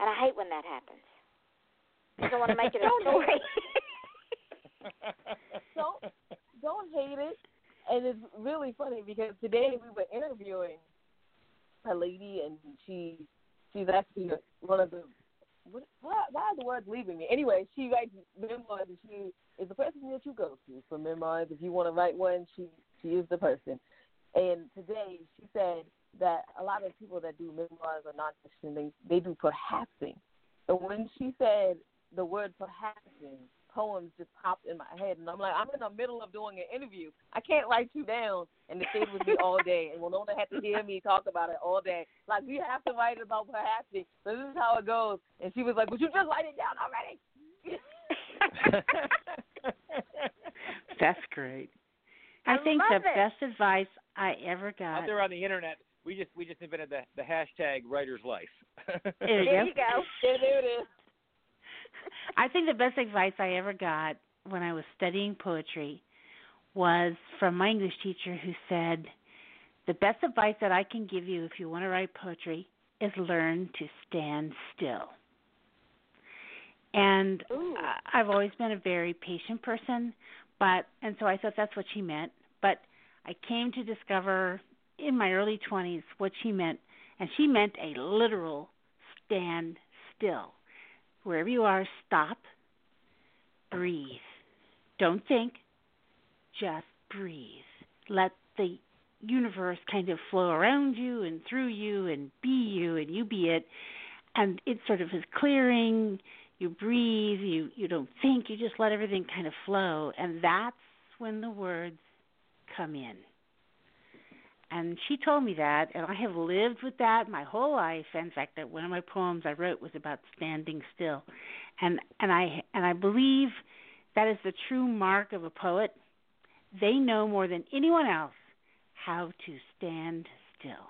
And I hate when that happens. I don't want to make it a story. Don't hate it. And it's really funny, because today we were interviewing a lady, and she's actually one of the why are the words leaving me? Anyway, she writes memoirs, and she is the person that you go to for memoirs. If you want to write one, she is the person. And today she said that a lot of people that do memoirs or nonfiction, they do perhapsing. And when she said the word perhapsing, poems just popped in my head, and I'm like, I'm in the middle of doing an interview. I can't write you down and to stay with me all day, and Winona had to hear me talk about it all day. Like, we have to write about perhaps it, so this is how it goes. And she was like, would you just write it down already? That's great. I think the best advice I ever got out there on the internet. We just invented the hashtag writer's life. There you go. There it is. I think the best advice I ever got when I was studying poetry was from my English teacher, who said, the best advice that I can give you if you want to write poetry is learn to stand still. And I've always been a very patient person, and so I thought that's what she meant. But I came to discover in my early 20s what she meant, and she meant a literal stand still. Wherever you are, stop, breathe. Don't think, just breathe. Let the universe kind of flow around you and through you and be you and you be it. And it sort of is clearing. You breathe. You don't think. You just let everything kind of flow. And that's when the words come in. And she told me that, and I have lived with that my whole life. In fact, that one of my poems I wrote was about standing still, and I believe that is the true mark of a poet. They know more than anyone else how to stand still.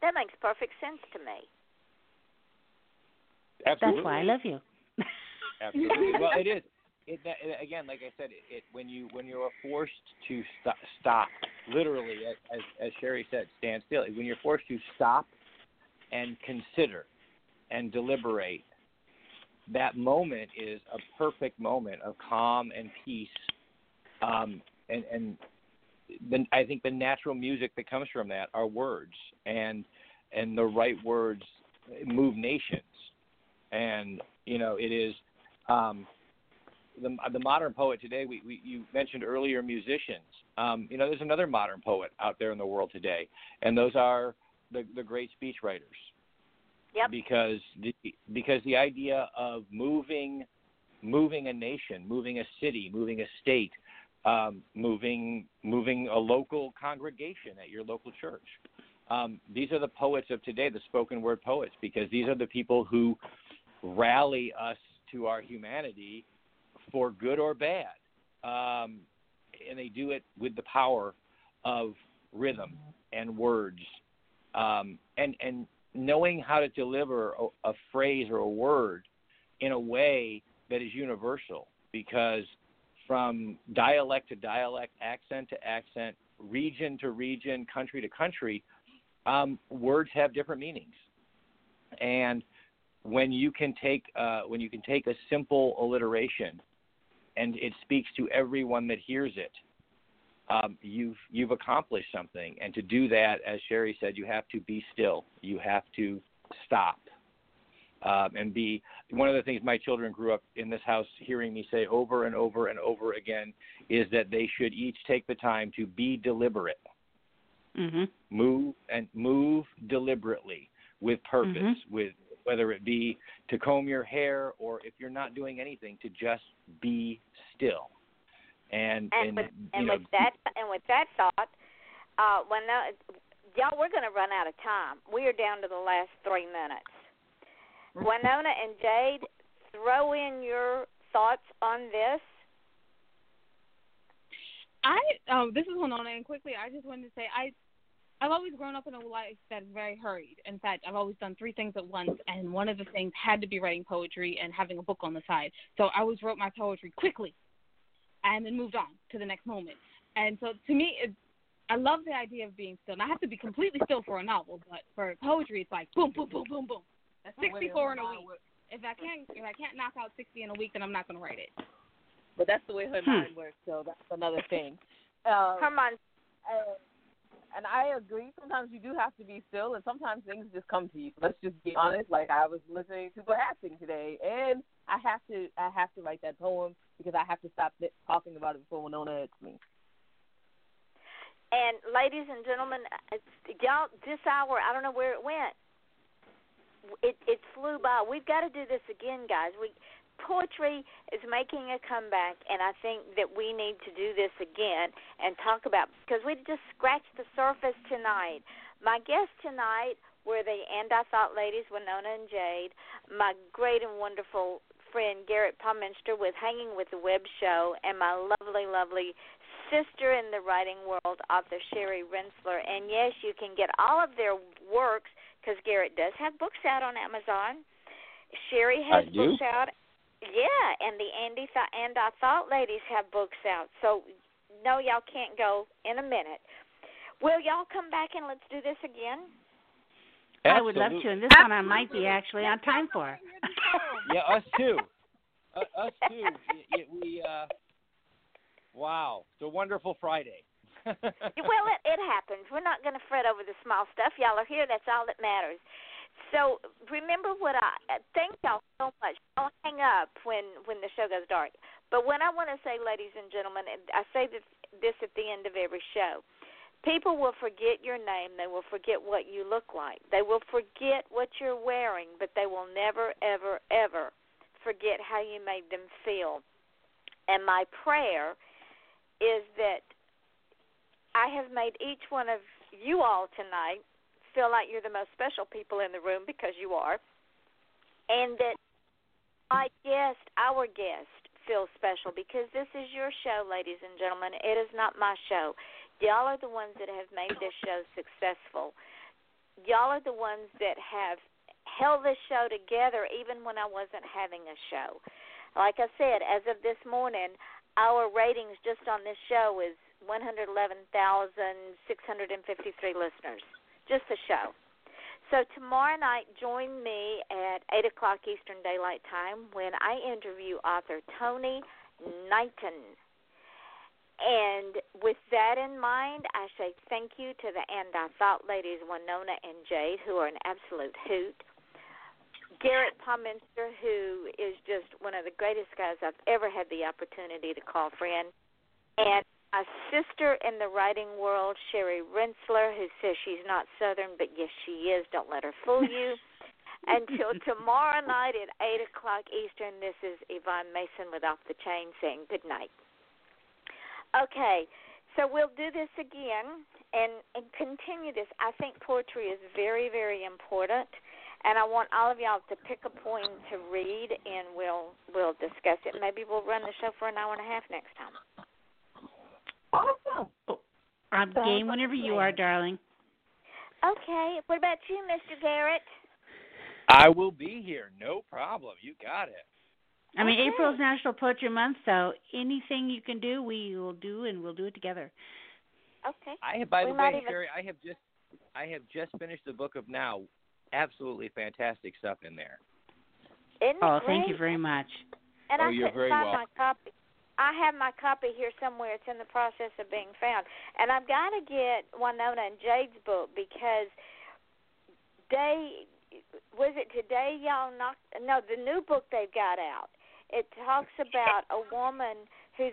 That makes perfect sense to me. Absolutely. That's why I love you. Absolutely. Well, it is. Again, like I said, when you are forced to stop, literally, as Sherry said, stand still. When you're forced to stop and consider and deliberate, that moment is a perfect moment of calm and peace. And I think the natural music that comes from that are words, and the right words move nations. And it is. the modern poet today, you mentioned earlier musicians. You know, there's another modern poet out there in the world today, and those are the great speechwriters. Yep. Because the idea of moving a nation, moving a city, moving a state, moving a local congregation at your local church. These are the poets of today, the spoken word poets, because these are the people who rally us to our humanity for good or bad. And they do it with the power of rhythm and words, and knowing how to deliver a phrase or a word in a way that is universal, because from dialect to dialect, accent to accent, region to region, country to country, words have different meanings. And when you can take a simple alliteration and it speaks to everyone that hears it, you've accomplished something. And to do that, as Sherry said, you have to be still. You have to stop and be. One of the things my children grew up in this house hearing me say over and over and over again is that they should each take the time to be deliberate. Mm-hmm. Move deliberately with purpose, mm-hmm. with whether it be to comb your hair or if you're not doing anything, to just be still. And with that thought, y'all, we're going to run out of time. We are down to the last 3 minutes. Winona and Jade, throw in your thoughts on this. This is Winona, and quickly, I just wanted to say I've always grown up in a life that's very hurried. In fact, I've always done 3 things at once, and one of the things had to be writing poetry and having a book on the side. So I always wrote my poetry quickly and then moved on to the next moment. And so to me, I love the idea of being still. And I have to be completely still for a novel, but for poetry, it's like boom, boom, boom, boom, boom. That's 64 in a week. If I can't knock out 60 in a week, then I'm not going to write it. But that's the way her mind works, so that's another thing. Come on. And I agree. Sometimes you do have to be still, and sometimes things just come to you. Let's just be honest. Like, I was listening to Blasting today, and I have to write that poem because I have to stop talking about it before Winona hits me. And ladies and gentlemen, y'all, this hour, I don't know where it went. It flew by. We've got to do this again, guys. Poetry is making a comeback, and I think that we need to do this again and talk about, because we just scratched the surface tonight. My guests tonight were the And I Thought Ladies, Winona and Jade, my great and wonderful friend Garrett Palminster with Hanging with the Web Show, and my lovely, lovely sister in the writing world, author Sherry Rentschler. And yes, you can get all of their works, because Garrett does have books out on Amazon. Sherry has books out. Yeah, and the And I Thought Ladies have books out. So, no, y'all can't go in a minute. Will y'all come back and let's do this again? Absolutely. I would love to, and this one I might be actually on time for. Yeah, us too. Us too. Wow, it's a wonderful Friday. Well, it happens. We're not going to fret over the small stuff. Y'all are here. That's all that matters. So remember what thank y'all so much. Don't hang up when the show goes dark. But what I want to say, ladies and gentlemen, I say this at the end of every show. People will forget your name. They will forget what you look like. They will forget what you're wearing, but they will never, ever, ever forget how you made them feel. And my prayer is that I have made each one of you all tonight feel like you're the most special people in the room, because you are, and that our guest, feels special, because this is your show, ladies and gentlemen. It is not my show. Y'all are the ones that have made this show successful. Y'all are the ones that have held this show together even when I wasn't having a show. Like I said, as of this morning, our ratings just on this show is 111,653 listeners. Just a show. So tomorrow night, join me at 8 o'clock Eastern Daylight Time when I interview author Tony Knighton. And with that in mind, I say thank you to the And I Thought Ladies, Winona and Jade, who are an absolute hoot. Garrett Palminster, who is just one of the greatest guys I've ever had the opportunity to call friend, and a sister in the writing world, Sherry Rentschler, who says she's not Southern, but yes, she is. Don't let her fool you. Until tomorrow night at 8 o'clock Eastern, this is Yvonne Mason with Off the Chain saying good night. Okay, so we'll do this again and continue this. I think poetry is very, very important, and I want all of y'all to pick a poem to read, and we'll discuss it. Maybe we'll run the show for an hour and a half next time. Awesome. I'm game whenever you are, darling. Okay. What about you, Mr. Garrett? I will be here. No problem. You got it. I mean, okay. April's National Poetry Month, so anything you can do, we will do, and we'll do it together. Okay. By the way, Sherry, I have just finished the Book of Now. Absolutely fantastic stuff in there. Oh, thank you very much. And you're very welcome. I have my copy here somewhere. It's in the process of being found. And I've got to get Winona and Jade's book because they... Was it today y'all knocked? No, the new book they've got out. It talks about a woman who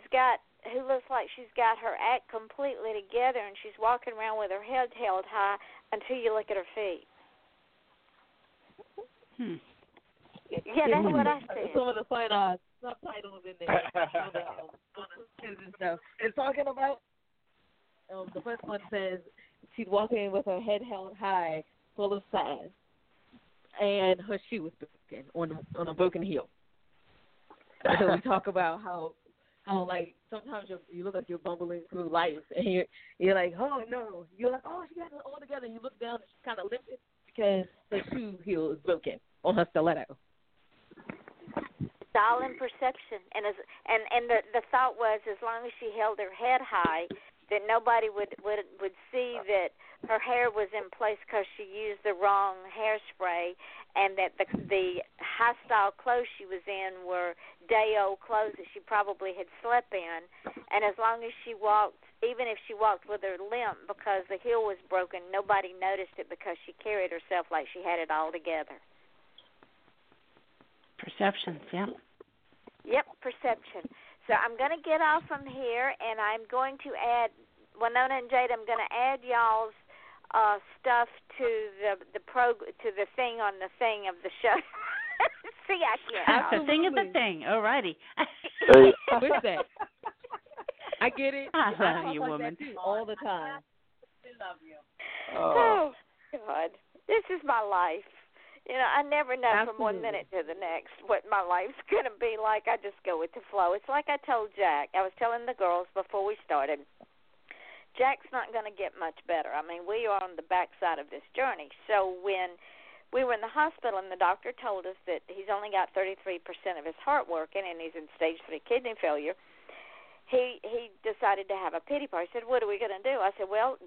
looks like she's got her act completely together, and she's walking around with her head held high until you look at her feet. Yeah, that's what I said. Some of the fight subtitles in there. It's talking about the first one says she's walking with her head held high, full of sighs. And her shoe was broken on a broken heel. So we talk about how like sometimes you look like you're bumbling through life, and you're like, oh no, you're like, oh, she got it all together, and you look down and she's kind of limping because her shoe heel is broken on her stiletto. It's all in perception, and the thought was as long as she held her head high, that nobody would see that her hair was in place because she used the wrong hairspray, and that the high-style clothes she was in were day-old clothes that she probably had slept in. And as long as she walked, even if she walked with her limp because the heel was broken, nobody noticed it because she carried herself like she had it all together. Perception, yeah. Yep, perception. So I'm going to get off from here, and I'm going to add, Winona and Jade, I'm going to add y'all's stuff to the thing on the thing of the show. See, I can't. Absolutely. The thing of the thing. All righty. What's that? I get it. I love you, woman. All the time. I love you. Oh, God. This is my life. You know, I never know from one minute to the next what my life's going to be like. I just go with the flow. It's like I told Jack. I was telling the girls before we started, Jack's not going to get much better. I mean, we are on the backside of this journey. So when we were in the hospital and the doctor told us that he's only got 33% of his heart working and he's in stage 3 kidney failure, he decided to have a pity party. He said, what are we going to do? I said, well,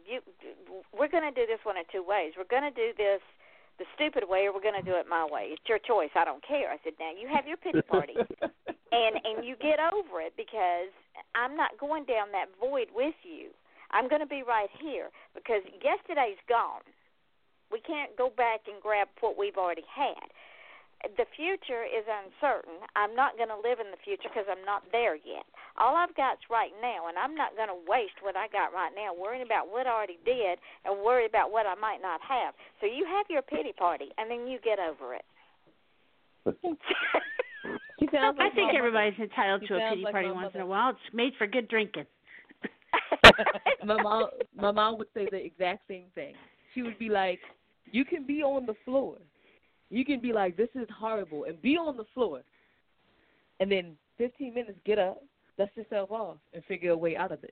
we're going to do this one of two ways. We're going to do this the stupid way, or we're going to do it my way. It's your choice. I don't care. I said, now you have your pity party, and you get over it, because I'm not going down that void with you. I'm going to be right here, because yesterday's gone. We can't go back and grab what we've already had. The future is uncertain. I'm not going to live in the future because I'm not there yet. All I've got's right now, and I'm not going to waste what I got right now worrying about what I already did and worry about what I might not have. So you have your pity party, and then you get over it. I think everybody's entitled to a pity party once in a while. It's made for good drinking. My mom would say the exact same thing. She would be like, you can be on the floor. You can be like, this is horrible, and be on the floor. And then 15 minutes, get up, dust yourself off, and figure a way out of this.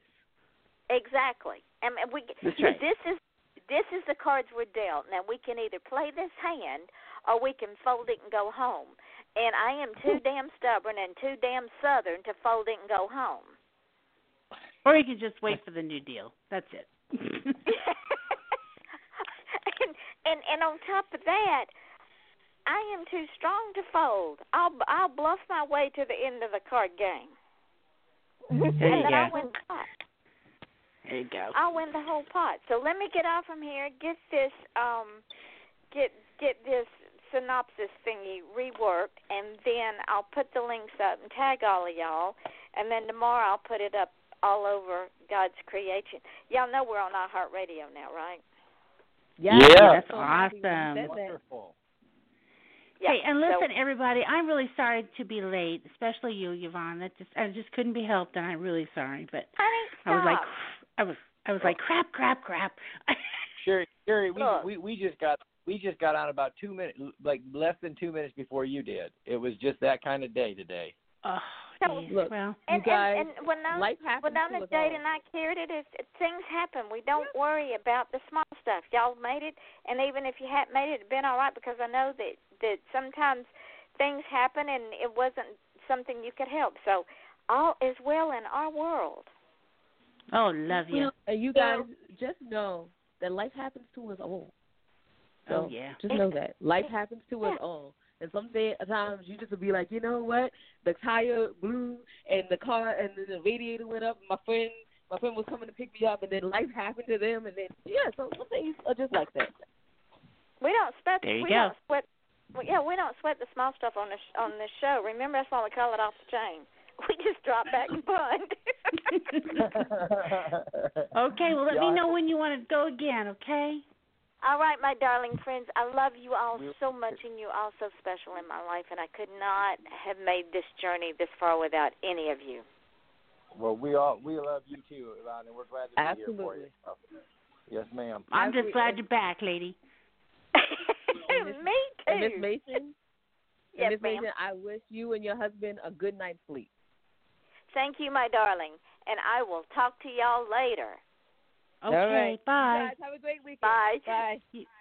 Exactly. I mean, That's right. This is the cards we're dealt. Now, we can either play this hand or we can fold it and go home. And I am too damn stubborn and too damn Southern to fold it and go home. Or you can just wait for the New Deal. That's it. and on top of that, I am too strong to fold. I'll bluff my way to the end of the card game. And then I'll win the pot. There you go. I'll win the whole pot. So let me get off from here, get this synopsis thingy reworked, and then I'll put the links up and tag all of y'all, and then tomorrow I'll put it up all over God's creation. Y'all know we're on iHeartRadio now, right? Yeah, that's awesome. That's wonderful. Yeah, hey, and listen, everybody, I'm really sorry to be late, especially you, Yvonne. I just couldn't be helped, and I'm really sorry. But I was like, crap. Sherry, we just got on about 2 minutes, like less than 2 minutes before you did. It was just that kind of day today. Oh, so, look, well, and, you guys, and when Jade and I carried it, things happen. We don't worry about the small stuff. Y'all made it, and even if you hadn't made it, it'd been all right, because I know that sometimes things happen and it wasn't something you could help. So all is well in our world. Oh, love you. You guys, just know that life happens to us all. So just know that. Life happens to us all. And sometimes you just will be like, you know what? The tire blew and the car and the radiator went up. My friend was coming to pick me up, and then life happened to them. And then, so some things are just like that. We don't sweat. There you go. We don't sweat the small stuff on this show. Remember, that's why we call it Off the Chain. We just drop back and bond. Okay, well, let me know when you want to go again, okay? All right, my darling friends, I love you all so much, and you're all so special in my life, and I could not have made this journey this far without any of you. Well, we love you too, Yvonne, and we're glad to be here for you. Yes, ma'am. I'm just glad you're back, lady. Me too. Miss Mason? Yes, Miss Mason, I wish you and your husband a good night's sleep. Thank you, my darling, and I will talk to y'all later. Okay, right. Bye. You guys, have a great weekend. Bye.